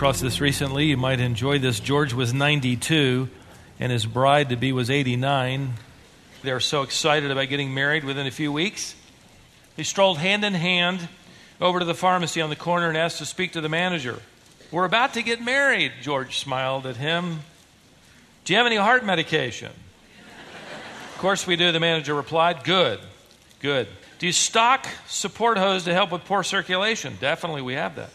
across this recently. You might enjoy this. George was 92, and his bride-to-be was 89. They're so excited about getting married within a few weeks. He strolled hand in hand over to the pharmacy on the corner and asked to speak to the manager. "We're about to get married," George smiled at him. "Do you have any heart medication?" "Of course we do," the manager replied. Good. "Do you stock support hose to help with poor circulation?" "Definitely, we have that."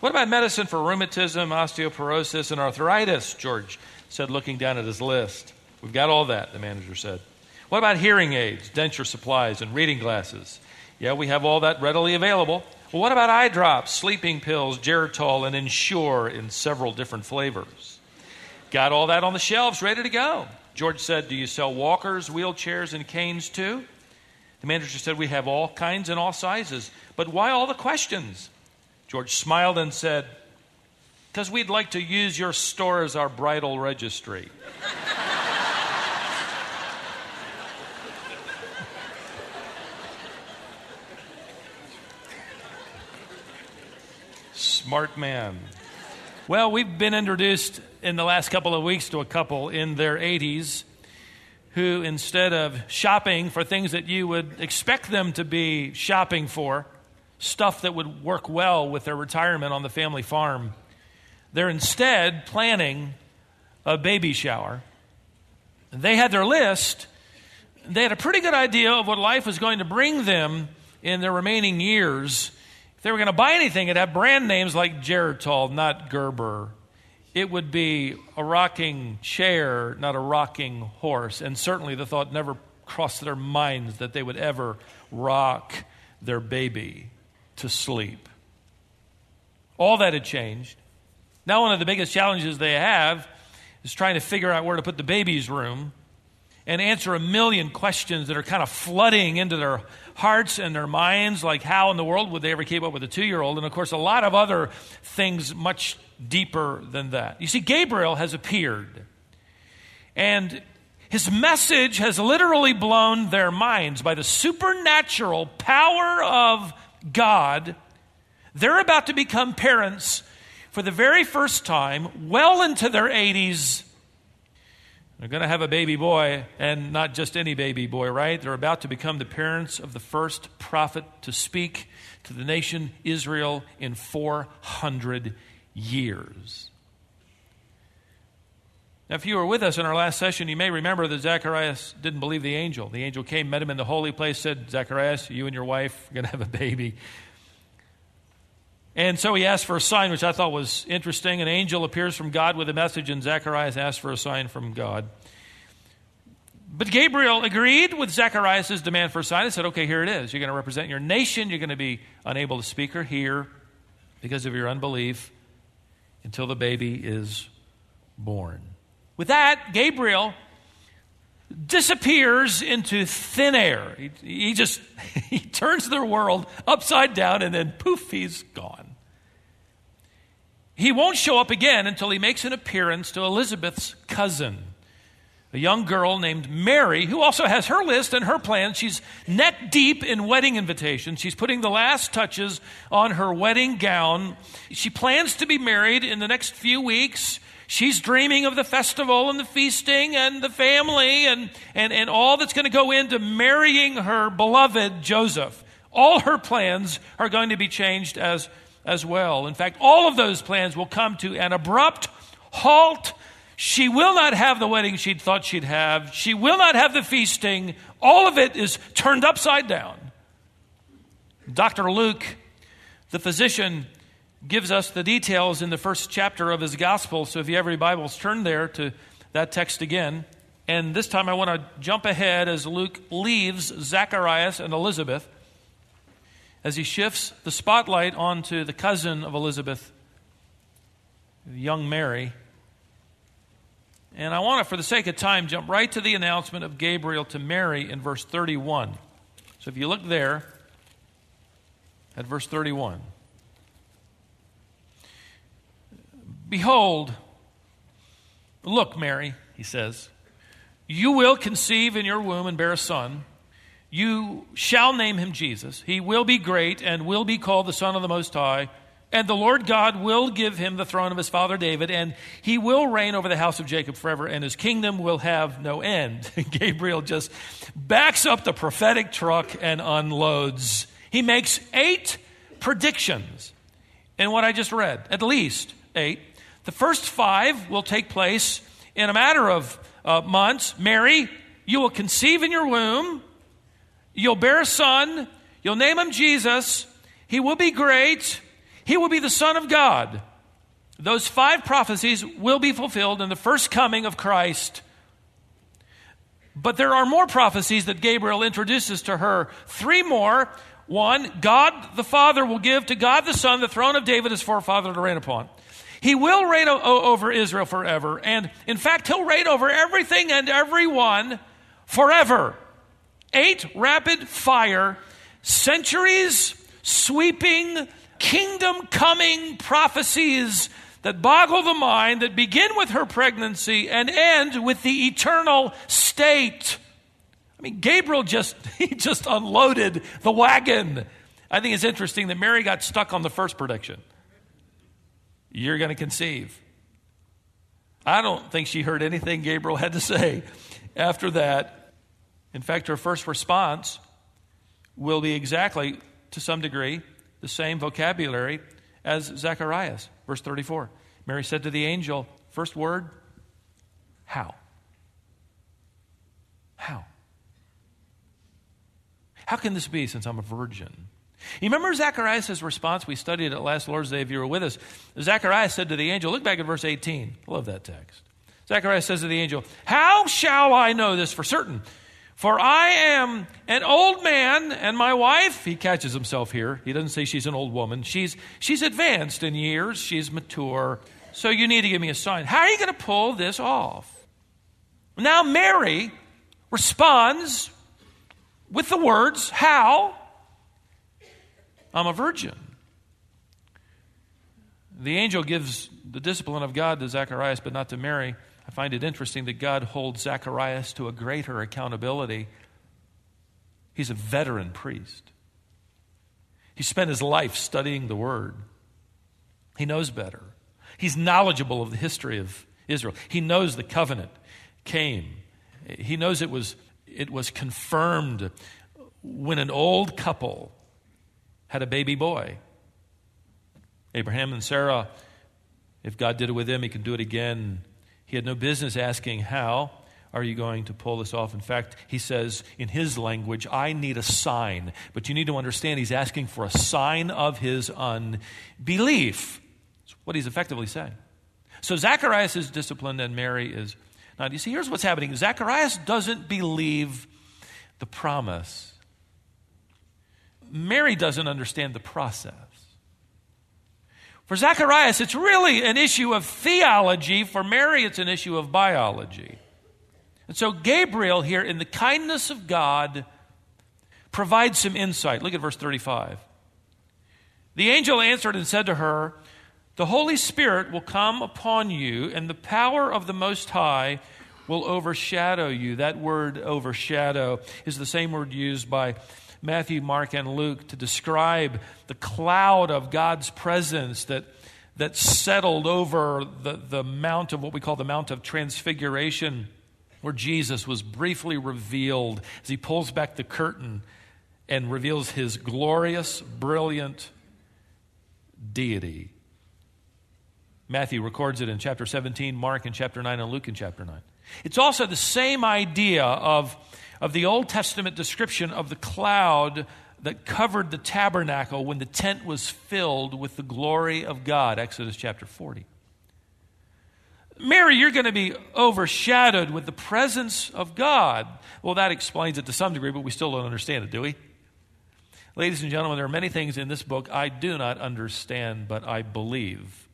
"What about medicine for rheumatism, osteoporosis, and arthritis?" George said, looking down at his list. "We've got all that," the manager said. "What about hearing aids, denture supplies, and reading glasses?" "Yeah, we have all that readily available." "Well, what about eye drops, sleeping pills, Geritol, and Ensure in several different flavors?" "Got all that on the shelves, ready to go." George said, "Do you sell walkers, wheelchairs, and canes too?" The manager said, "We have all kinds and all sizes." "But why all the questions?" George smiled and said, "Because we'd like to use your store as our bridal registry." Smart man. Well, we've been introduced in the last couple of weeks to a couple in their 80s who, instead of shopping for things that you would expect them to be shopping for, stuff that would work well with their retirement on the family farm, they're instead planning a baby shower. They had their list. They had a pretty good idea of what life was going to bring them in their remaining years. If they were going to buy anything, it'd have brand names like Geritol, not Gerber. It would be a rocking chair, not a rocking horse. And certainly the thought never crossed their minds that they would ever rock their baby to sleep. All that had changed. Now one of the biggest challenges they have is trying to figure out where to put the baby's room and answer a million questions that are kind of flooding into their hearts and their minds, like how in the world would they ever keep up with a 2-year-old? And, of course, a lot of other things much deeper than that. You see, Gabriel has appeared, and his message has literally blown their minds by the supernatural power of God. They're about to become parents for the very first time, well into their 80s. They're going to have a baby boy, and not just any baby boy, right? They're about to become the parents of the first prophet to speak to the nation Israel in 400 years. Now, if you were with us in our last session, you may remember that Zacharias didn't believe the angel. The angel came, met him in the holy place, said, "Zacharias, you and your wife are going to have a baby." And so he asked for a sign, which I thought was interesting. An angel appears from God with a message, and Zacharias asked for a sign from God. But Gabriel agreed with Zacharias' demand for a sign and said, "Okay, here it is. You're going to represent your nation. You're going to be unable to speak or hear because of your unbelief until the baby is born." With that, Gabriel disappears into thin air. He turns their world upside down, and then poof, he's gone. He won't show up again until he makes an appearance to Elizabeth's cousin, a young girl named Mary, who also has her list and her plans. She's neck deep in wedding invitations. She's putting the last touches on her wedding gown. She plans to be married in the next few weeks. She's dreaming of the festival and the feasting and the family and all that's going to go into marrying her beloved Joseph. All her plans are going to be changed as well. In fact, all of those plans will come to an abrupt halt. She will not have the wedding she'd thought she'd have. She will not have the feasting. All of it is turned upside down. Dr. Luke, the physician, gives us the details in the first chapter of his gospel. So if you have your Bibles, turn there to that text again. And this time I want to jump ahead as Luke leaves Zacharias and Elizabeth, as he shifts the spotlight onto the cousin of Elizabeth, young Mary. And I want to, for the sake of time, jump right to the announcement of Gabriel to Mary in verse 31. So if you look there at verse 31. "Behold, look, Mary," he says, "you will conceive in your womb and bear a son. You shall name him Jesus. He will be great and will be called the Son of the Most High. And the Lord God will give him the throne of his father David, and he will reign over the house of Jacob forever, and his kingdom will have no end. Gabriel just backs up the prophetic truck and unloads. He makes 8 predictions in what I just read, at least 8. The first 5 will take place in a matter of months. Mary, you will conceive in your womb. You'll bear a son. You'll name him Jesus. He will be great. He will be the Son of God. Those 5 prophecies will be fulfilled in the first coming of Christ. But there are more prophecies that Gabriel introduces to her. 3 more. 1, God the Father will give to God the Son the throne of David his forefather to reign upon. He will reign over Israel forever. And in fact, he'll reign over everything and everyone forever. 8 rapid fire, centuries sweeping, kingdom-coming prophecies that boggle the mind, that begin with her pregnancy and end with the eternal state. I mean, Gabriel just unloaded the wagon. I think it's interesting that Mary got stuck on the first prediction. You're going to conceive. I don't think she heard anything Gabriel had to say after that. In fact, her first response will be exactly, to some degree, the same vocabulary as Zacharias. Verse 34, Mary said to the angel, first word, how? How? How can this be since I'm a virgin? You remember Zacharias' response? We studied it last Lord's Day if you were with us. Zacharias said to the angel, look back at verse 18. I love that text. Zacharias says to the angel, how shall I know this for certain? For I am an old man, and my wife, he catches himself here. He doesn't say she's an old woman. She's advanced in years. She's mature. So you need to give me a sign. How are you going to pull this off? Now Mary responds with the words, how? I'm a virgin. The angel gives the discipline of God to Zacharias, but not to Mary. I find it interesting that God holds Zacharias to a greater accountability. He's a veteran priest. He spent his life studying the Word. He knows better. He's knowledgeable of the history of Israel. He knows the covenant came. He knows it was confirmed when an old couple had a baby boy. Abraham and Sarah, if God did it with them, he can do it again. He had no business asking, how are you going to pull this off? In fact, he says in his language, I need a sign. But you need to understand he's asking for a sign of his unbelief. That's what he's effectively saying. So Zacharias is disciplined and Mary is not. You see, here's what's happening. Zacharias doesn't believe the promise. Mary doesn't understand the process. For Zacharias, it's really an issue of theology. For Mary, it's an issue of biology. And so Gabriel here, in the kindness of God, provides some insight. Look at verse 35. The angel answered and said to her, the Holy Spirit will come upon you, and the power of the Most High will overshadow you. That word, overshadow, is the same word used by Matthew, Mark, and Luke to describe the cloud of God's presence that settled over the mount of what we call the Mount of Transfiguration, where Jesus was briefly revealed as he pulls back the curtain and reveals his glorious, brilliant deity. Matthew records it in chapter 17, Mark in chapter 9, and Luke in chapter 9. It's also the same idea of the Old Testament description of the cloud that covered the tabernacle when the tent was filled with the glory of God, Exodus chapter 40. Mary, you're going to be overshadowed with the presence of God. Well, that explains it to some degree, but we still don't understand it, do we? Ladies and gentlemen, there are many things in this book I do not understand, but I believe,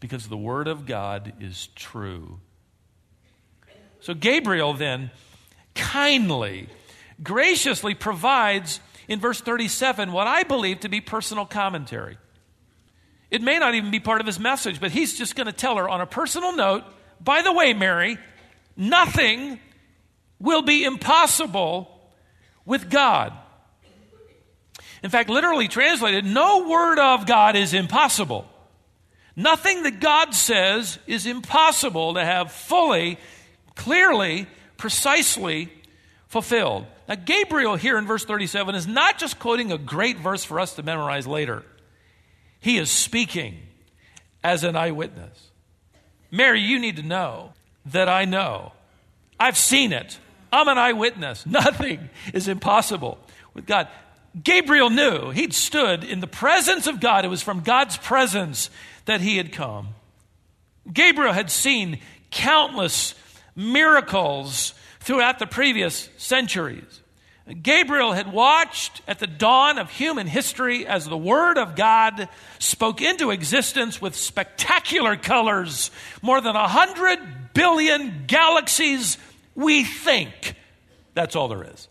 because the Word of God is true. So Gabriel then kindly, graciously provides in verse 37 what I believe to be personal commentary. It may not even be part of his message, but he's just going to tell her on a personal note, by the way, Mary, nothing will be impossible with God. In fact, literally translated, no word of God is impossible. Nothing that God says is impossible to have fully, clearly, precisely fulfilled. Now, Gabriel here in verse 37 is not just quoting a great verse for us to memorize later. He is speaking as an eyewitness. Mary, you need to know that I know. I've seen it. I'm an eyewitness. Nothing is impossible with God. Gabriel knew. He'd stood in the presence of God. It was from God's presence that he had come. Gabriel had seen countless miracles throughout the previous centuries. Gabriel had watched at the dawn of human history as the Word of God spoke into existence with spectacular colors. More than 100 billion galaxies, we think. That's all there is.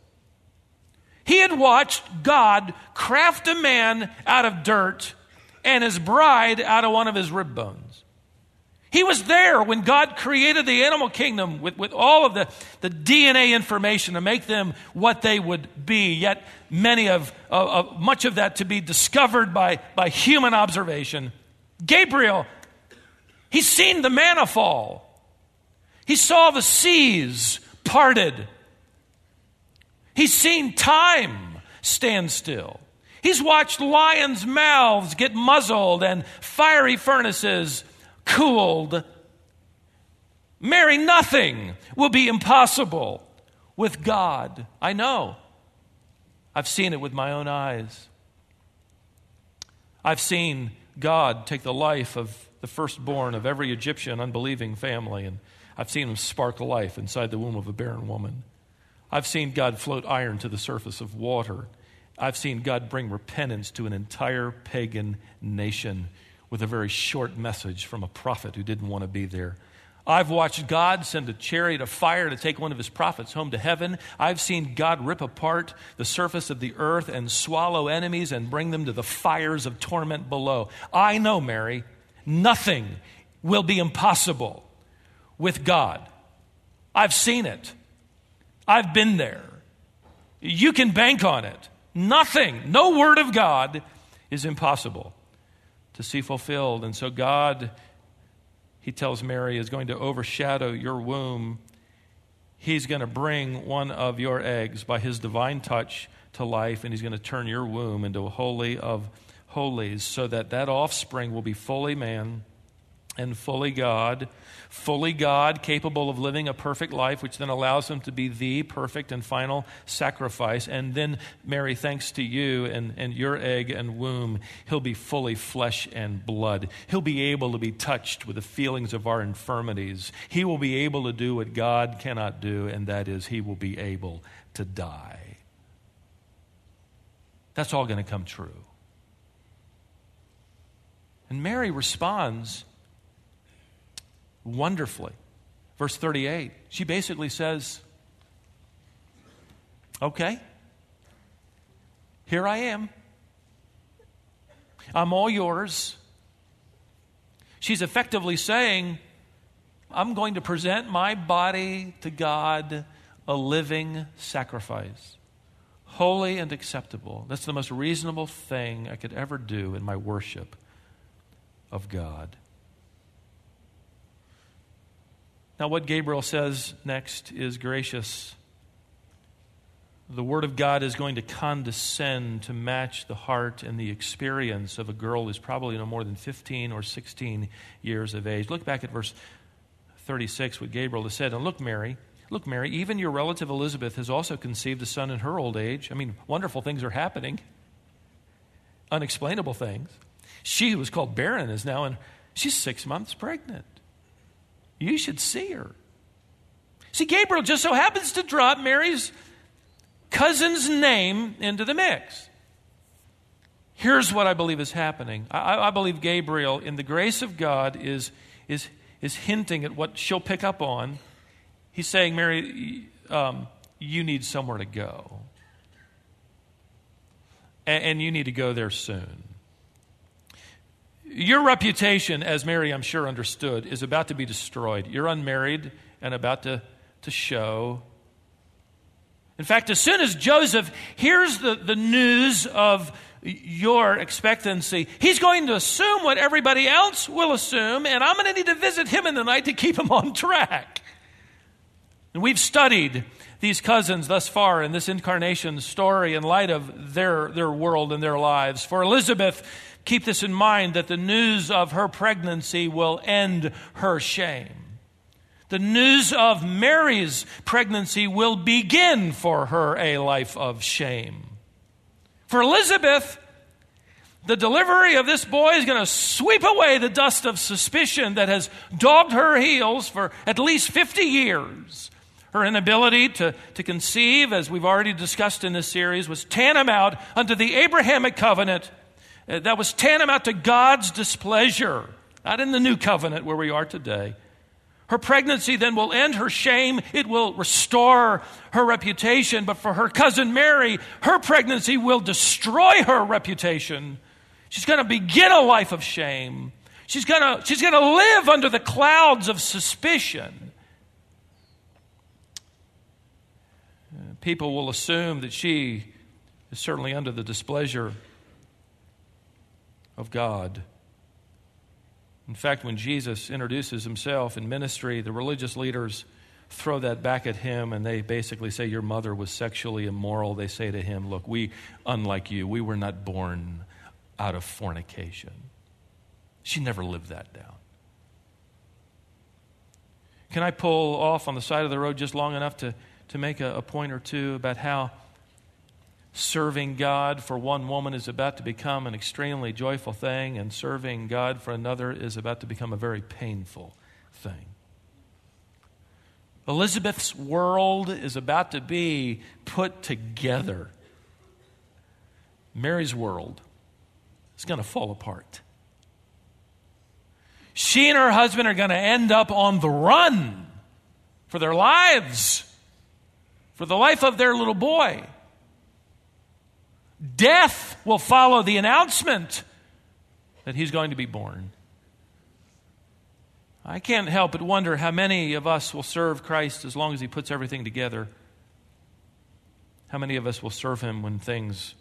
He had watched God craft a man out of dirt and his bride out of one of his rib bones. He was there when God created the animal kingdom with all of the DNA information to make them what they would be, yet many of much of that to be discovered by human observation. Gabriel, he's seen the manna fall. He saw the seas parted. He's seen time stand still. He's watched lions' mouths get muzzled and fiery furnaces cooled. Mary, nothing will be impossible with God. I know. I've seen it with my own eyes. I've seen God take the life of the firstborn of every Egyptian unbelieving family, and I've seen him spark life inside the womb of a barren woman. I've seen God float iron to the surface of water. I've seen God bring repentance to an entire pagan nation with a very short message from a prophet who didn't want to be there. I've watched God send a chariot of fire to take one of his prophets home to heaven. I've seen God rip apart the surface of the earth and swallow enemies and bring them to the fires of torment below. I know, Mary, nothing will be impossible with God. I've seen it. I've been there. You can bank on it. Nothing, no word of God is impossible to see fulfilled. And so God, he tells Mary, is going to overshadow your womb. He's going to bring one of your eggs by his divine touch to life, and he's going to turn your womb into a holy of holies so that that offspring will be fully man and fully God, capable of living a perfect life, which then allows him to be the perfect and final sacrifice. And then, Mary, thanks to you and your egg and womb, he'll be fully flesh and blood. He'll be able to be touched with the feelings of our infirmities. He will be able to do what God cannot do, and that is he will be able to die. That's all going to come true. And Mary responds wonderfully. Verse 38, she basically says, okay, here I am. I'm all yours. She's effectively saying, I'm going to present my body to God, a living sacrifice, holy and acceptable. That's the most reasonable thing I could ever do in my worship of God. Now, what Gabriel says next is gracious. The Word of God is going to condescend to match the heart and the experience of a girl who's probably no more than 15 or 16 years of age. Look back at verse 36, what Gabriel has said. And look, Mary, even your relative Elizabeth has also conceived a son in her old age. I mean, wonderful things are happening, unexplainable things. She who was called barren is now, and she's 6 months pregnant. You should see her. See, Gabriel just so happens to drop Mary's cousin's name into the mix. Here's what I believe is happening. I believe Gabriel, in the grace of God, is hinting at what she'll pick up on. He's saying, Mary, you need somewhere to go. And you need to go there soon. Your reputation, as Mary, I'm sure, understood, is about to be destroyed. You're unmarried and about to show. In fact, as soon as Joseph hears the news of your expectancy, he's going to assume what everybody else will assume, and I'm going to need to visit him in the night to keep him on track. And we've studied these cousins thus far in this incarnation story in light of their world and their lives. For Elizabeth, keep this in mind, that the news of her pregnancy will end her shame. The news of Mary's pregnancy will begin for her a life of shame. For Elizabeth, the delivery of this boy is going to sweep away the dust of suspicion that has dogged her heels for at least 50 years. Her inability to conceive, as we've already discussed in this series, was tantamount unto the Abrahamic covenant. That was tantamount to God's displeasure, not in the new covenant where we are today. Her pregnancy then will end her shame. It will restore her reputation. But for her cousin Mary, her pregnancy will destroy her reputation. She's going to begin a life of shame. She's going to live under the clouds of suspicion. People will assume that she is certainly under the displeasure of God. In fact, when Jesus introduces himself in ministry, the religious leaders throw that back at him, and they basically say, your mother was sexually immoral. They say to him, look, we, unlike you, we were not born out of fornication. She never lived that down. Can I pull off on the side of the road just long enough to make a point or two about how serving God for one woman is about to become an extremely joyful thing, and serving God for another is about to become a very painful thing. Elizabeth's world is about to be put together. Mary's world is going to fall apart. She and her husband are going to end up on the run for their lives, for the life of their little boy. Death will follow the announcement that he's going to be born. I can't help but wonder how many of us will serve Christ as long as he puts everything together. How many of us will serve him when things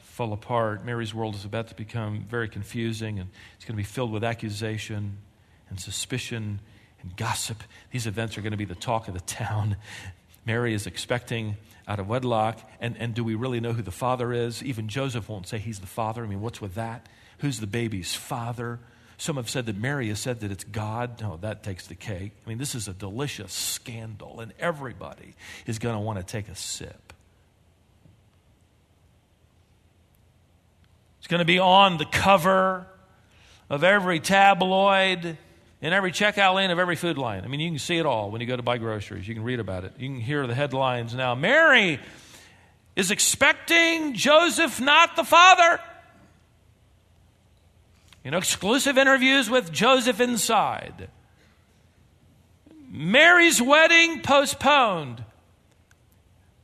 fall apart? Mary's world is about to become very confusing, and it's going to be filled with accusation and suspicion and gossip. These events are going to be the talk of the town. Mary is expecting out of wedlock, and do we really know who the father is? Even Joseph won't say he's the father. I mean, what's with that? Who's the baby's father? Some have said that Mary has said that it's God. No, that takes the cake. I mean, this is a delicious scandal, and everybody is going to want to take a sip. It's going to be on the cover of every tabloid, in every checkout lane of every food line. I mean, you can see it all when you go to buy groceries. You can read about it. You can hear the headlines now. Mary is expecting Joseph, not the father. You know, exclusive interviews with Joseph inside. Mary's wedding postponed.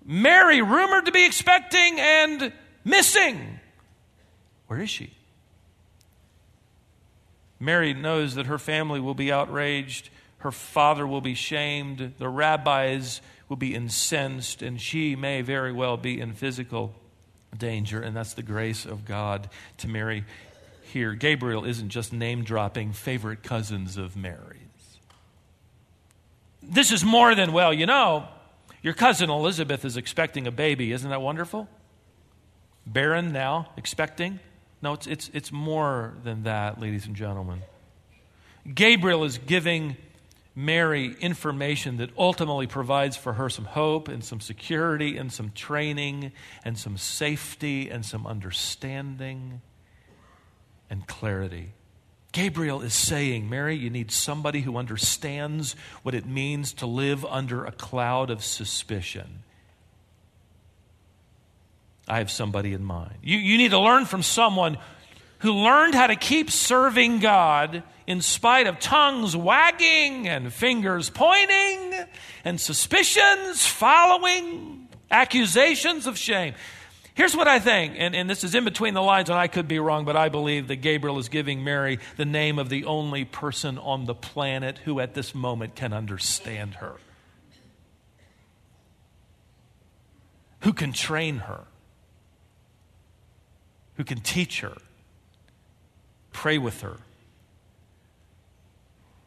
Mary rumored to be expecting and missing. Where is she? Mary knows that her family will be outraged, her father will be shamed, the rabbis will be incensed, and she may very well be in physical danger, and that's the grace of God to Mary here. Gabriel isn't just name-dropping favorite cousins of Mary's. This is more than, well, you know, your cousin Elizabeth is expecting a baby. Isn't that wonderful? Barren now, expecting. No, it's more than that, ladies and gentlemen. Gabriel is giving Mary information that ultimately provides for her some hope and some security and some training and some safety and some understanding and clarity. Gabriel is saying, Mary, you need somebody who understands what it means to live under a cloud of suspicion. I have somebody in mind. You need to learn from someone who learned how to keep serving God in spite of tongues wagging and fingers pointing and suspicions following, accusations of shame. Here's what I think, and this is in between the lines, and I could be wrong, but I believe that Gabriel is giving Mary the name of the only person on the planet who at this moment can understand her. who can train her, who can teach her, pray with her.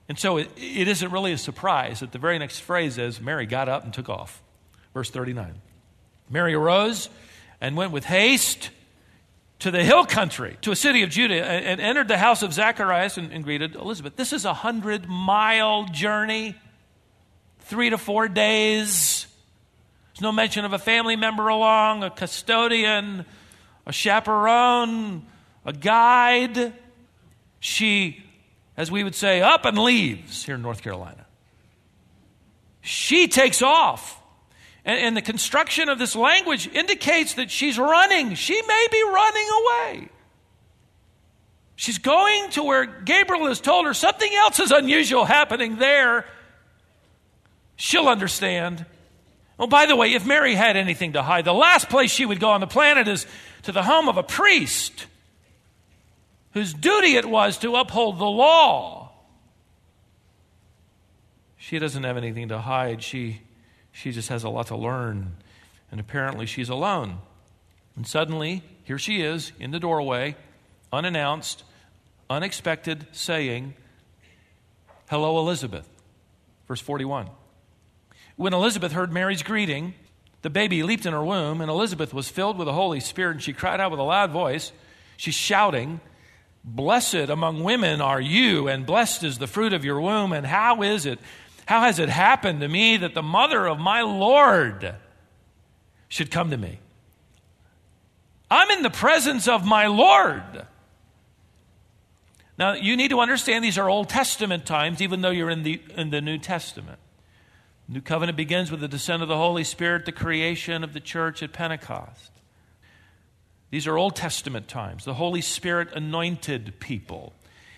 And so it isn't really a surprise that the very next phrase is, Mary got up and took off. Verse 39. Mary arose and went with haste to the hill country, to a city of Judah, and entered the house of Zacharias and greeted Elizabeth. This is a 100-mile journey, 3 to 4 days. There's no mention of a family member along, a custodian, a chaperone, a guide. She, as we would say, up and leaves here in North Carolina. She takes off. And the construction of this language indicates that she's running. She may be running away. She's going to where Gabriel has told her something else is unusual happening there. She'll understand. Oh, by the way, if Mary had anything to hide, the last place she would go on the planet is to the home of a priest whose duty it was to uphold the law. She doesn't have anything to hide. She just has a lot to learn, and apparently she's alone. And suddenly, here she is in the doorway, unannounced, unexpected, saying, "Hello, Elizabeth." Verse 41. When Elizabeth heard Mary's greeting, the baby leaped in her womb, and Elizabeth was filled with the Holy Spirit, and she cried out with a loud voice. She's shouting, "Blessed among women are you, and blessed is the fruit of your womb, and how has it happened to me that the mother of my Lord should come to me? I'm in the presence of my Lord." Now, you need to understand these are Old Testament times, even though you're in the New Testament. The New Covenant begins with the descent of the Holy Spirit, the creation of the church at Pentecost. These are Old Testament times. The Holy Spirit anointed people.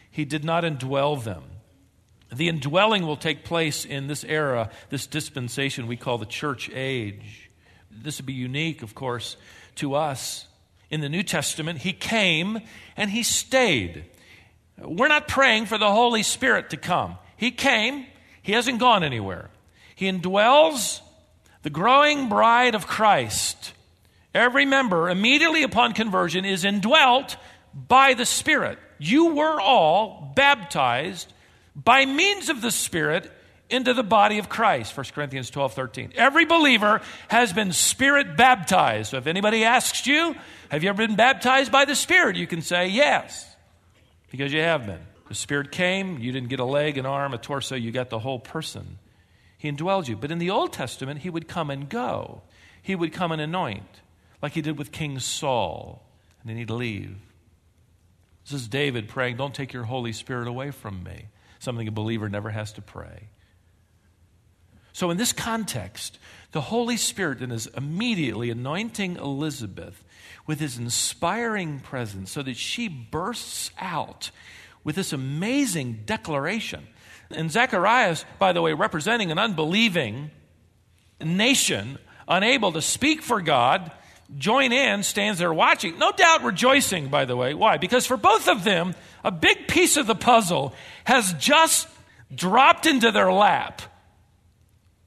He did not indwell them. The indwelling will take place in this era, this dispensation we call the church age. This would be unique, of course, to us. In the New Testament, he came and he stayed. We're not praying for the Holy Spirit to come. He came. He hasn't gone anywhere. He indwells the growing bride of Christ. Every member, immediately upon conversion, is indwelt by the Spirit. You were all baptized by means of the Spirit into the body of Christ, 1 Corinthians 12:13. Every believer has been Spirit baptized. So if anybody asks you, have you ever been baptized by the Spirit? You can say yes, because you have been. The Spirit came, you didn't get a leg, an arm, a torso, you got the whole person. He indwelled you. But in the Old Testament, he would come and go. He would come and anoint, like he did with King Saul, and then he'd leave. This is David praying, "Don't take your Holy Spirit away from me." Something a believer never has to pray. So in this context, the Holy Spirit is immediately anointing Elizabeth with his inspiring presence so that she bursts out with this amazing declaration. And Zacharias, by the way, representing an unbelieving nation, unable to speak for God, join in, stands there watching. No doubt rejoicing, by the way. Why? Because for both of them, a big piece of the puzzle has just dropped into their lap.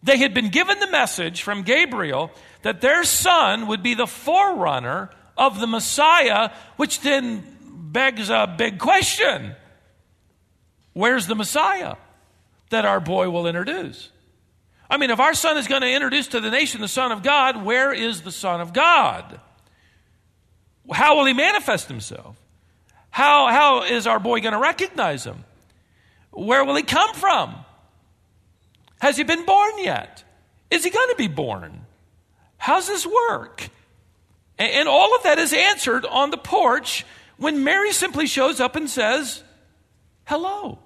They had been given the message from Gabriel that their son would be the forerunner of the Messiah, which then begs a big question. Where's the Messiah that our boy will introduce? I mean, if our son is going to introduce to the nation the Son of God, where is the Son of God? How will he manifest himself? How is our boy going to recognize him? Where will he come from? Has he been born yet? Is he going to be born? How's this work? And all of that is answered on the porch when Mary simply shows up and says, "Hello."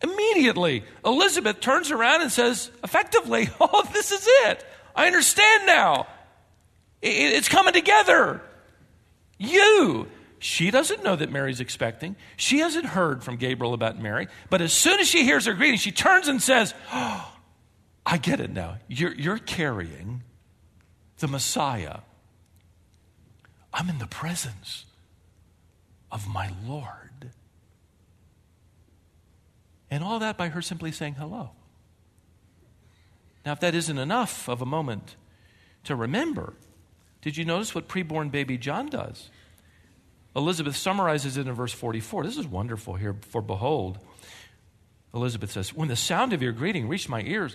Immediately, Elizabeth turns around and says, effectively, "Oh, this is it. I understand now. It's coming together. You." She doesn't know that Mary's expecting. She hasn't heard from Gabriel about Mary. But as soon as she hears her greeting, she turns and says, "Oh, I get it now. You're carrying the Messiah. I'm in the presence of my Lord." And all that by her simply saying hello. Now, if that isn't enough of a moment, to remember. Did you notice what preborn baby John does? Elizabeth summarizes it in verse 44. This is wonderful here. For behold, Elizabeth says, when the sound of your greeting reached my ears,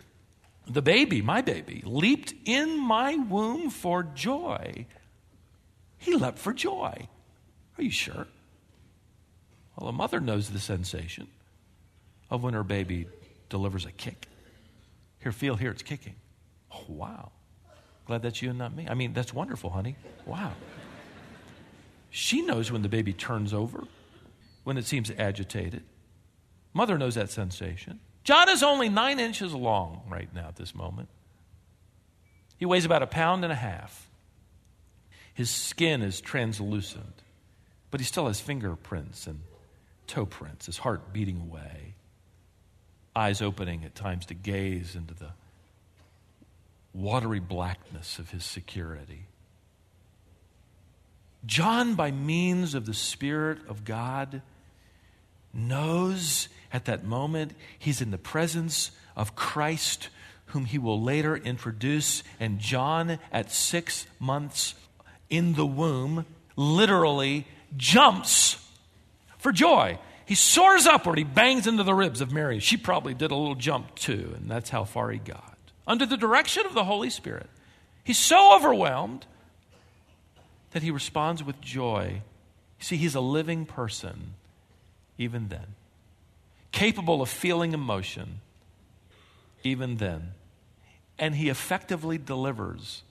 the baby, my baby, leaped in my womb for joy. He leapt for joy. Are you sure? Well, a mother knows the sensation of when her baby delivers a kick. Here, feel here, it's kicking. Oh, wow. Glad that's you and not me. I mean, that's wonderful, honey. Wow. She knows when the baby turns over, when it seems agitated. Mother knows that sensation. John is only 9 inches long right now at this moment. He weighs about 1.5 pounds. His skin is translucent, but he still has fingerprints and toe prints, his heart beating away, eyes opening at times to gaze into the watery blackness of his security. John, by means of the Spirit of God, knows at that moment he's in the presence of Christ, whom he will later introduce. And John, at 6 months in the womb, literally jumps for joy. He soars upward. He bangs into the ribs of Mary. She probably did a little jump too, and that's how far he got. Under the direction of the Holy Spirit, he's so overwhelmed that he responds with joy. You see, he's a living person, even then. Capable of feeling emotion, even then. And he effectively delivers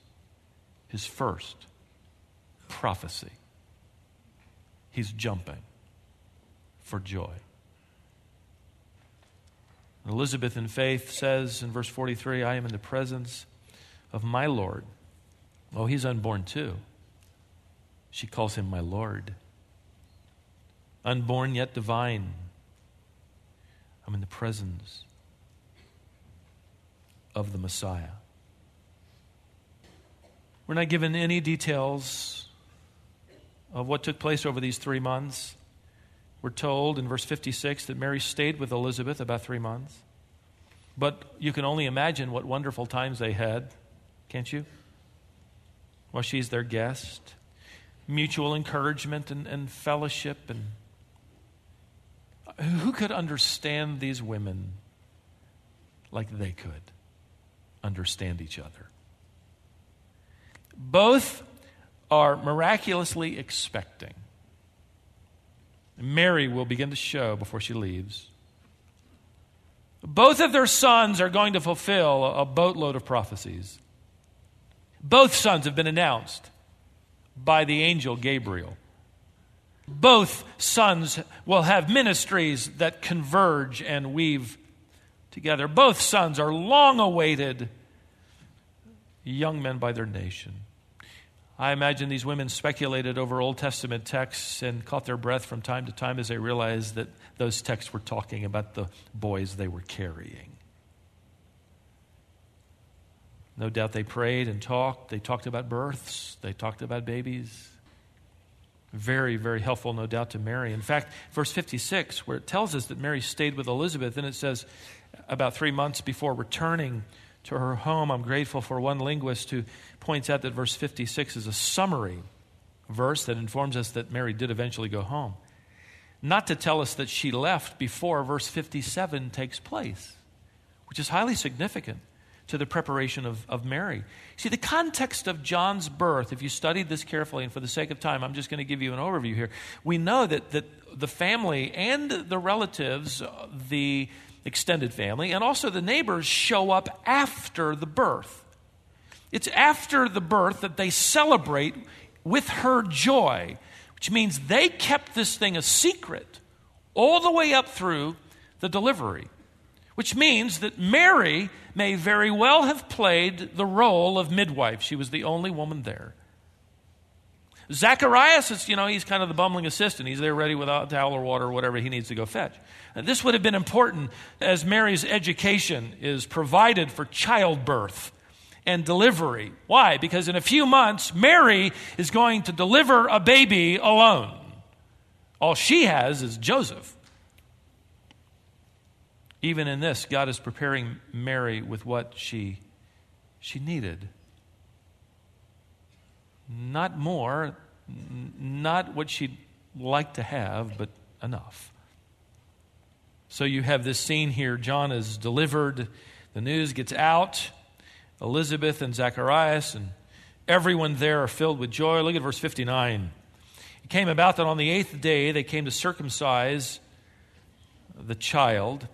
his first prophecy. He's jumping for joy. Elizabeth in faith says in verse 43, I am in the presence of my Lord. Oh, he's unborn too. She calls him my Lord. Unborn yet divine. I'm in the presence of the Messiah. We're not given any details of what took place over these 3 months. We're told in verse 56 that Mary stayed with Elizabeth about 3 months. But you can only imagine what wonderful times they had, can't you? While she's their guest. Mutual encouragement and fellowship. And who could understand these women like they could understand each other? Both are miraculously expecting. Mary will begin to show before she leaves. Both of their sons are going to fulfill a boatload of prophecies. Both sons have been announced by the angel Gabriel. Both sons will have ministries that converge and weave together. Both sons are long-awaited young men by their nation. I imagine these women speculated over Old Testament texts and caught their breath from time to time as they realized that those texts were talking about the boys they were carrying. No doubt they prayed and talked. They talked about births. They talked about babies. Very, very helpful, no doubt, to Mary. In fact, verse 56, where it tells us that Mary stayed with Elizabeth, and it says about 3 months before returning to her home. I'm grateful for one linguist who points out that verse 56 is a summary verse that informs us that Mary did eventually go home. Not to tell us that she left before verse 57 takes place, which is highly significant to the preparation of Mary. See, the context of John's birth, if you studied this carefully, and for the sake of time, I'm just going to give you an overview here. We know that the family and the relatives, the extended family, and also the neighbors show up after the birth. It's after the birth that they celebrate with her joy, which means they kept this thing a secret all the way up through the delivery. Which means that Mary may very well have played the role of midwife. She was the only woman there. Zacharias, he's kind of the bumbling assistant. He's there ready with a towel or water or whatever he needs to go fetch. And this would have been important as Mary's education is provided for childbirth and delivery. Why? Because in a few months, Mary is going to deliver a baby alone. All she has is Joseph. Even in this, God is preparing Mary with what she needed. Not more, not what she'd like to have, but enough. So you have this scene here. John is delivered. The news gets out. Elizabeth and Zacharias and everyone there are filled with joy. Look at verse 59. It came about that on the 8th day they came to circumcise the child.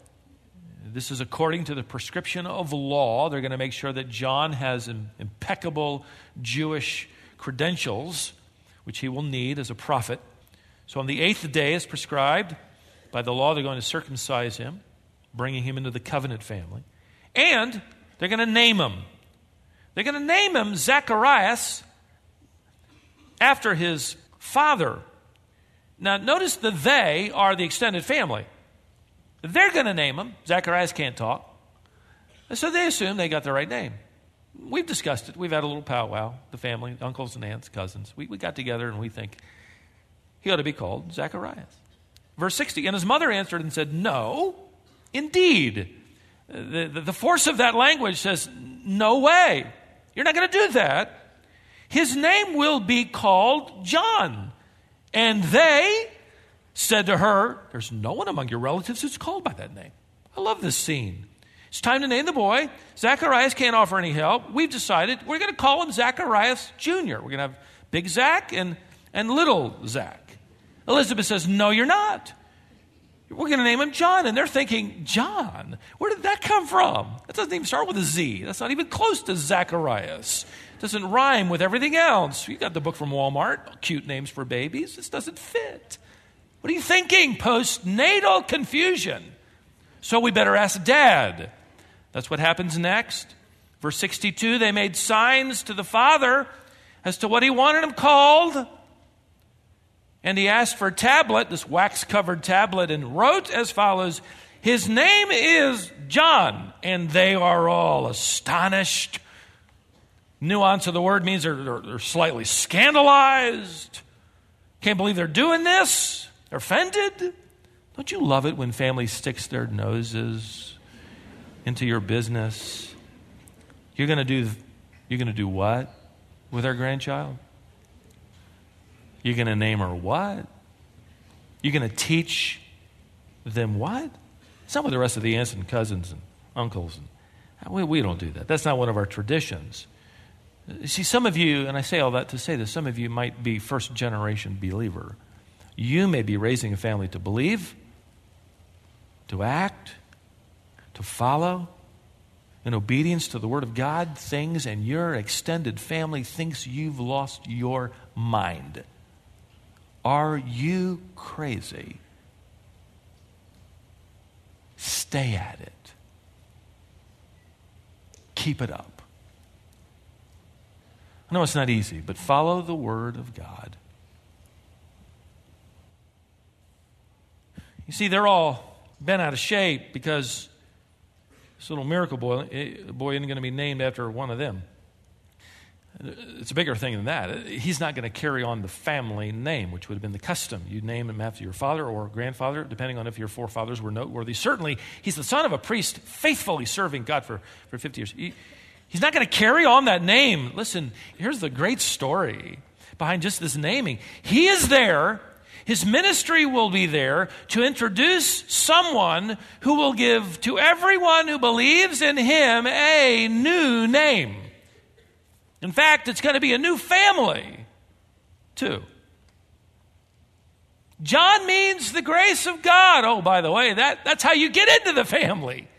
This is according to the prescription of law. They're going to make sure that John has impeccable Jewish credentials, which he will need as a prophet. So on the 8th day, as prescribed by the law, they're going to circumcise him, bringing him into the covenant family. And they're going to name him. They're going to name him Zacharias after his father. Now, notice the they are the extended family. They're going to name him. Zacharias can't talk. So they assume they got the right name. We've discussed it. We've had a little powwow, the family, uncles and aunts, cousins. We got together and we think he ought to be called Zacharias. Verse 60, and his mother answered and said, no, indeed. The force of that language says, no way. You're not going to do that. His name will be called John. And they said to her, there's no one among your relatives who's called by that name. I love this scene. It's time to name the boy. Zacharias can't offer any help. We've decided we're going to call him Zacharias Jr. We're going to have Big Zach and Little Zach. Elizabeth says, no, you're not. We're going to name him John. And they're thinking, John? Where did that come from? That doesn't even start with a Z. That's not even close to Zacharias. It doesn't rhyme with everything else. You got the book from Walmart, Cute Names for Babies. This doesn't fit. What are you thinking? Postnatal confusion. So we better ask Dad. That's what happens next. Verse 62, they made signs to the father as to what he wanted him called. And he asked for a tablet, this wax-covered tablet, and wrote as follows, his name is John. And they are all astonished. Nuance of the word means they're slightly scandalized. Can't believe they're doing this. They're offended. Don't you love it when family sticks their noses into your business? You're going to do what with our grandchild? You're going to name her what? You're going to teach them what? It's not with the rest of the aunts and cousins and uncles. We don't do that. That's not one of our traditions. See, some of you, and I say all that to say this, some of you might be first-generation believer. You may be raising a family to believe, to act, to follow, in obedience to the Word of God, things, and your extended family thinks you've lost your mind. Are you crazy? Stay at it. Keep it up. I know it's not easy, but follow the Word of God. You see, they're all bent out of shape because this little miracle boy isn't going to be named after one of them. It's a bigger thing than that. He's not going to carry on the family name, which would have been the custom. You name him after your father or grandfather, depending on if your forefathers were noteworthy. Certainly, he's the son of a priest, faithfully serving God for 50 years. He's not going to carry on that name. Listen, here's the great story behind just this naming. He is there. His ministry will be there to introduce someone who will give to everyone who believes in him a new name. In fact, it's going to be a new family, too. John means the grace of God. Oh, by the way, that's how you get into the family.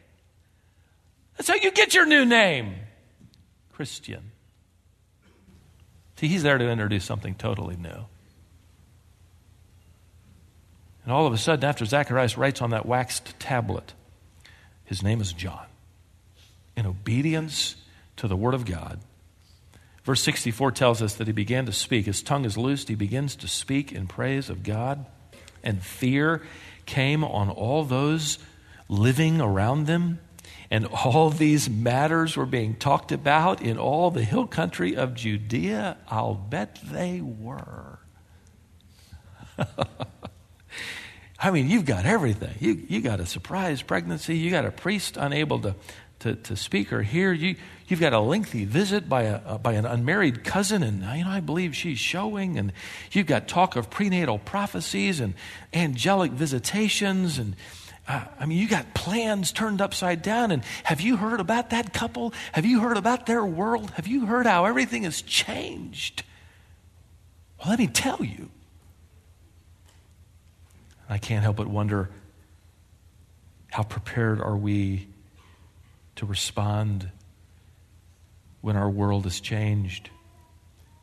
That's how you get your new name, Christian. See, he's there to introduce something totally new. And all of a sudden, after Zacharias writes on that waxed tablet, his name is John. In obedience to the Word of God, verse 64 tells us that he began to speak. His tongue is loosed. He begins to speak in praise of God. And fear came on all those living around them. And all these matters were being talked about in all the hill country of Judea. I'll bet they were. I mean, you've got everything. You got a surprise pregnancy. You got a priest unable to to speak or hear. You've got a lengthy visit by an unmarried cousin, and I believe she's showing. And you've got talk of prenatal prophecies and angelic visitations, and you got plans turned upside down. And have you heard about that couple? Have you heard about their world? Have you heard how everything has changed? Well, let me tell you. I can't help but wonder, how prepared are we to respond when our world is changed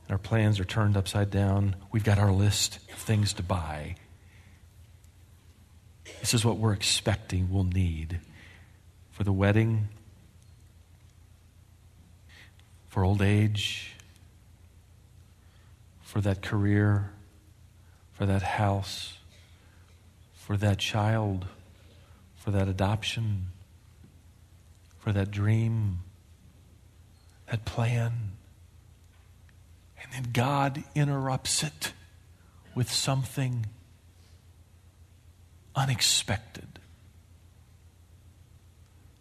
and our plans are turned upside down? We've got our list of things to buy. This is what we're expecting we'll need for the wedding, for old age, for that career, for that house, for that child, for that adoption, for that dream, that plan. And then God interrupts it with something unexpected,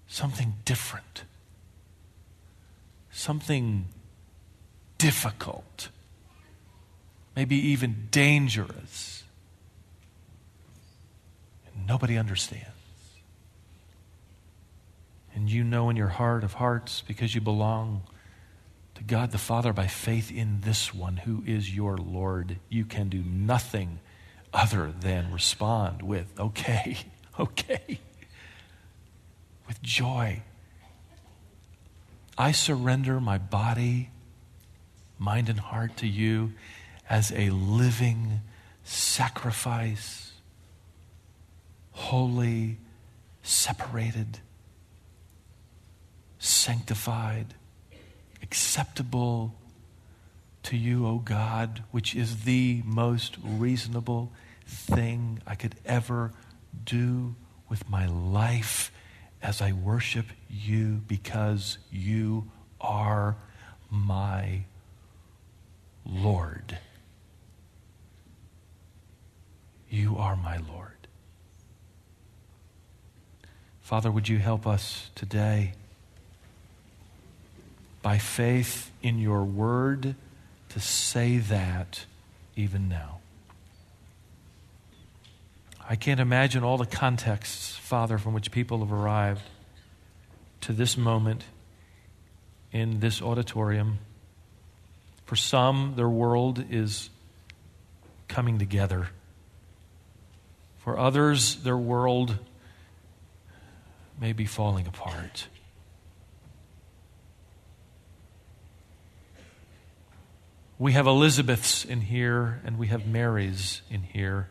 something different, something difficult, maybe even dangerous. And nobody understands. And you know in your heart of hearts, because you belong to God the Father by faith in this one who is your Lord, you can do nothing other than respond with, okay, with joy. I surrender my body, mind, and heart to you as a living sacrifice, holy, separated, sanctified, acceptable to you, O God, which is the most reasonable thing I could ever do with my life as I worship you, because you are my Lord. You are my Lord. Father, would you help us today by faith in your word to say that even now. I can't imagine all the contexts, Father, from which people have arrived to this moment in this auditorium. For some, their world is coming together. For others, their world may be falling apart. We have Elizabeths in here, and we have Marys in here.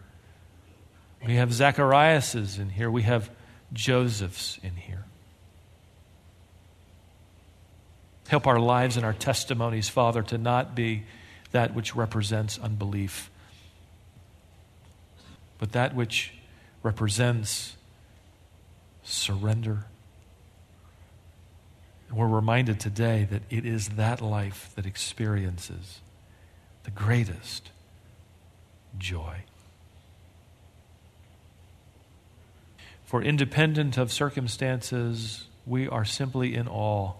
We have Zachariases in here. We have Josephs in here. Help our lives and our testimonies, Father, to not be that which represents unbelief, but that which represents surrender. And we're reminded today that it is that life that experiences the greatest joy. For independent of circumstances, we are simply in awe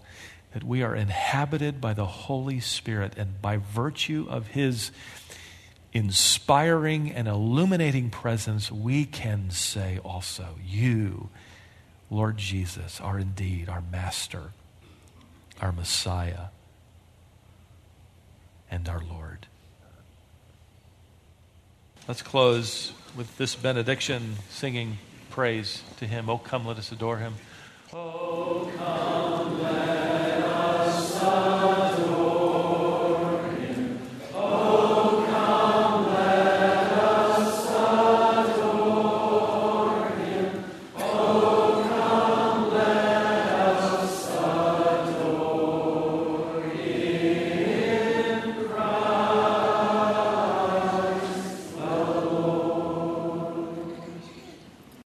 that we are inhabited by the Holy Spirit, and by virtue of His inspiring and illuminating presence, we can say also, you, Lord Jesus, are indeed our Master, our Messiah, and our Lord. Let's close with this benediction, singing praise to Him. Oh, come, let us adore Him. Oh.